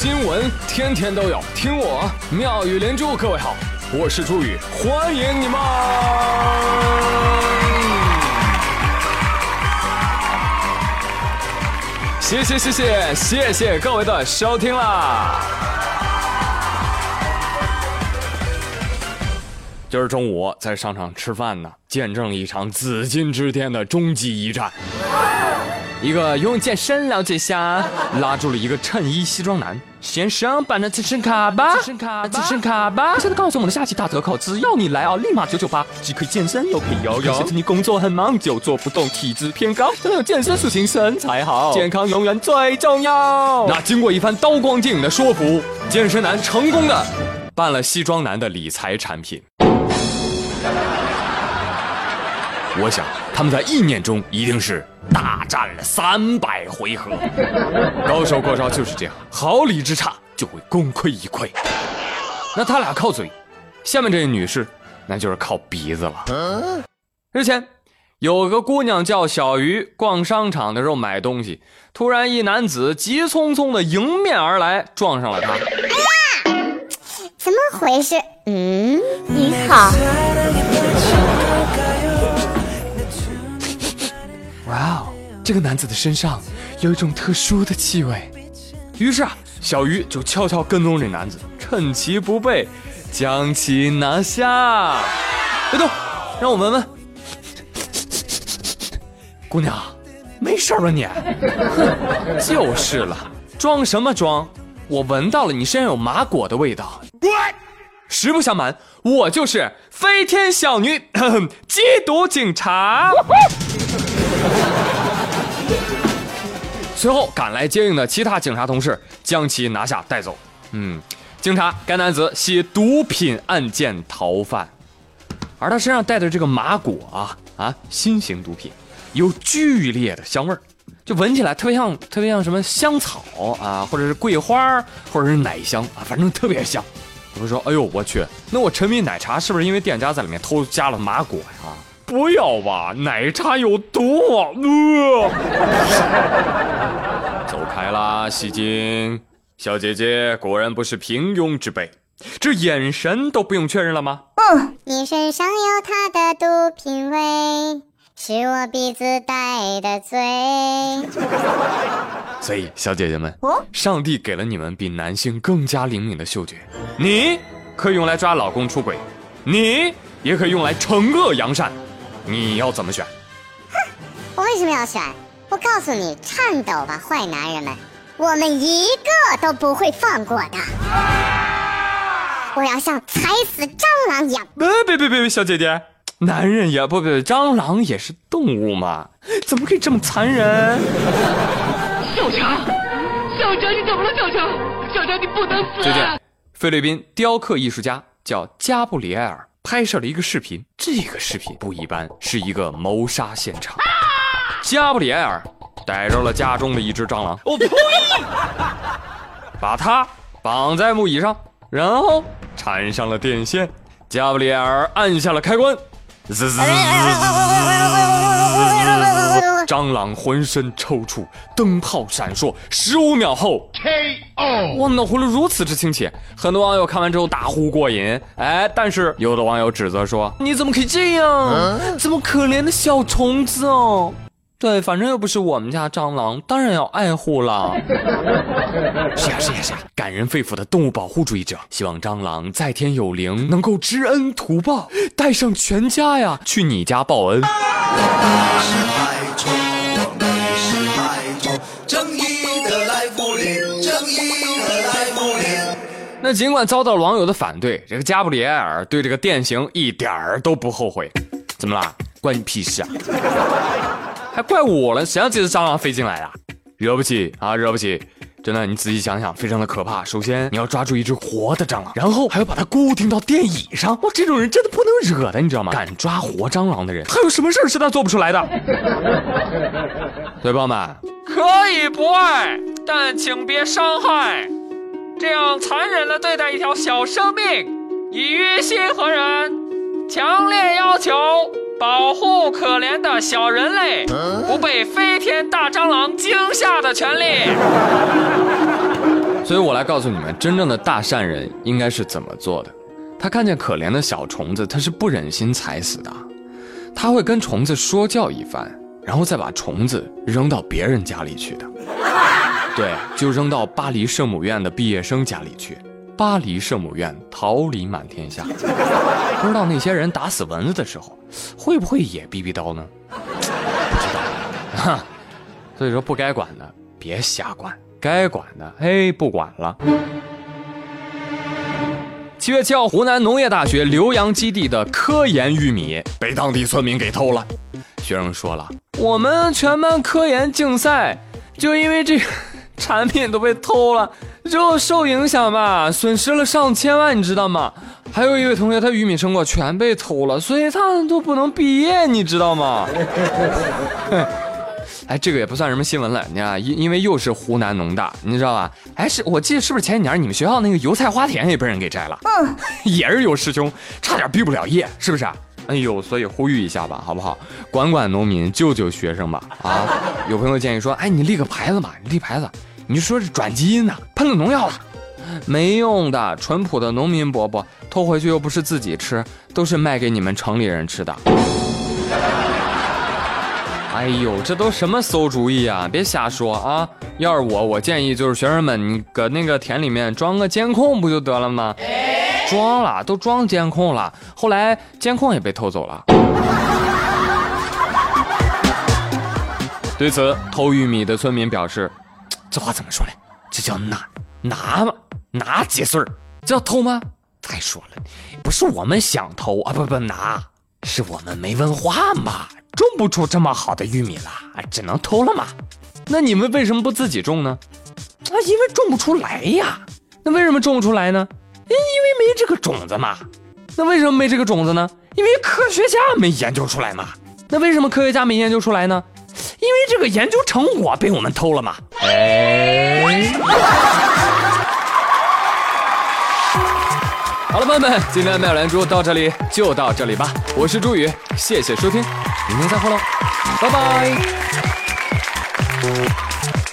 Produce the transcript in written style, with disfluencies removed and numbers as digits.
新闻天天都有，听我妙语连珠。各位好，我是朱宇，欢迎你们！谢谢各位的收听啦！今儿中午在商场吃饭呢，见证了一场紫禁之巅的终极一战。一个用健身了解侠拉住了一个衬衣西装男，先生办张健身卡吧。现在告诉我们的下期大折扣，只要你来啊，立马998，既可以健身又可以游泳。现在你工作很忙，久坐不动，体脂偏高，真的有健身事情身材好，健康永远最重要。那经过一番刀光剑影的说服，健身男成功的办了西装男的理财产品。我想他们在意念中一定是大战了300回合，高手过招就是这样，毫厘之差就会功亏一篑。那他俩靠嘴，下面这位女士那就是靠鼻子了。之前有个姑娘叫小鱼，逛商场的时候买东西，突然一男子急匆匆的迎面而来，撞上了她。怎么回事？你好。哇哦，这个男子的身上有一种特殊的气味。于是啊，小鱼就悄悄跟踪这男子，趁其不备，将其拿下。别动，让我闻闻。姑娘，没事吧你？就是了，装什么装？我闻到了你身上有麻果的味道。实不相瞒，我就是飞天小女缉毒警察。随后赶来接应的其他警察同事将其拿下带走。经查，该男子系毒品案件逃犯，而他身上带的这个麻果新型毒品，有剧烈的香味儿，就闻起来特别像什么香草啊，或者是桂花，或者是奶香啊，反正特别香。我说，哎呦我去，那我沉迷奶茶是不是因为店家在里面偷加了麻果呀？不要吧，奶茶有毒啊！走开啦，戏精！小姐姐果然不是平庸之辈，这眼神都不用确认了吗？你身上有他的毒品味，是我鼻子带的罪。所以，小姐姐们，上帝给了你们比男性更加灵敏的嗅觉，你可以用来抓老公出轨，你也可以用来惩恶扬善。你要怎么选？我为什么要选？我告诉你，颤抖吧，坏男人们，我们一个都不会放过的。我要像踩死蟑螂一样。别，小姐姐，男人也不，蟑螂也是动物嘛，怎么可以这么残忍？小强，你怎么了？小强，你不能死！最近，菲律宾雕刻艺术家叫加布里埃尔拍摄了一个视频，这个视频不一般，是一个谋杀现场。加布里埃尔逮着了家中的一只蟑螂，我呸！把它绑在木椅上，然后缠上了电线。加布里埃尔按下了开关，蟑螂浑身抽搐，灯泡闪烁，15秒后 KO。 哇，脑回路如此之清晰，很多网友看完之后大呼过瘾。但是有的网友指责说，你怎么可以这样？这么可怜的小虫子哦。对，反正又不是我们家蟑螂，当然要爱护了。是呀，感人肺腑的动物保护主义者希望蟑螂在天有灵，能够知恩图报，带上全家呀去你家报恩。那尽管遭到了网友的反对，这个加布里埃尔对这个电刑一点儿都不后悔。怎么啦？关你屁事啊！还怪我了，谁让这只蟑螂飞进来的？惹不起！真的，你仔细想想，非常的可怕。首先，你要抓住一只活的蟑螂，然后还要把它固定到电椅上。哇，这种人真的不能惹的，你知道吗？敢抓活蟑螂的人，还有什么事是他做不出来的？对，朋友们，可以不爱，但请别伤害。这样残忍地对待一条小生命，以于心何忍？强烈要求保护可怜的小人类不被飞天大蟑螂惊吓的权利。所以我来告诉你们，真正的大善人应该是怎么做的。他看见可怜的小虫子，他是不忍心踩死的，他会跟虫子说教一番，然后再把虫子扔到别人家里去的。对，就扔到巴黎圣母院的毕业生家里去。巴黎圣母院桃李满天下。不知道那些人打死蚊子的时候，会不会也逼逼叨呢？不知道。所以说不该管的别瞎管，该管的不管了。7月7号，湖南农业大学浏阳基地的科研玉米被当地村民给偷了。学生说了，我们全班科研竞赛就因为这个产品都被偷了，就受影响吧，损失了上千万，你知道吗？还有一位同学，他玉米成果全被偷了，所以他都不能毕业，你知道吗？这个也不算什么新闻了，你知道，因为又是湖南农大，你知道吧？我记得是不是前几年你们学校那个油菜花田也被人给摘了？嗯，也是有师兄差点毕不了业，是不是？哎呦，所以呼吁一下吧，好不好？管管农民，救救学生吧！啊，有朋友建议说，你立个牌子嘛，你立牌子，你就说是转基因的，喷了农药了，没用的，淳朴的农民伯伯偷回去又不是自己吃，都是卖给你们城里人吃的。哎呦，这都什么馊主意啊！别瞎说啊！要是我建议就是学生们，你搁那个田里面装个监控不就得了吗？装了，都装监控了，后来监控也被偷走了。对此，偷玉米的村民表示：“这话怎么说呢？这叫拿嘛，拿几穗儿，这叫偷吗？再说了，不是我们想偷啊，不拿，是我们没文化嘛。”种不出这么好的玉米了，只能偷了嘛。那你们为什么不自己种呢？因为种不出来呀。那为什么种不出来呢？因为没这个种子嘛。那为什么没这个种子呢？因为科学家没研究出来嘛。那为什么科学家没研究出来呢？因为这个研究成果被我们偷了嘛。好了，朋友们，今天的妙连珠就到这里吧。我是朱宇，谢谢收听，明天再会喽，拜拜。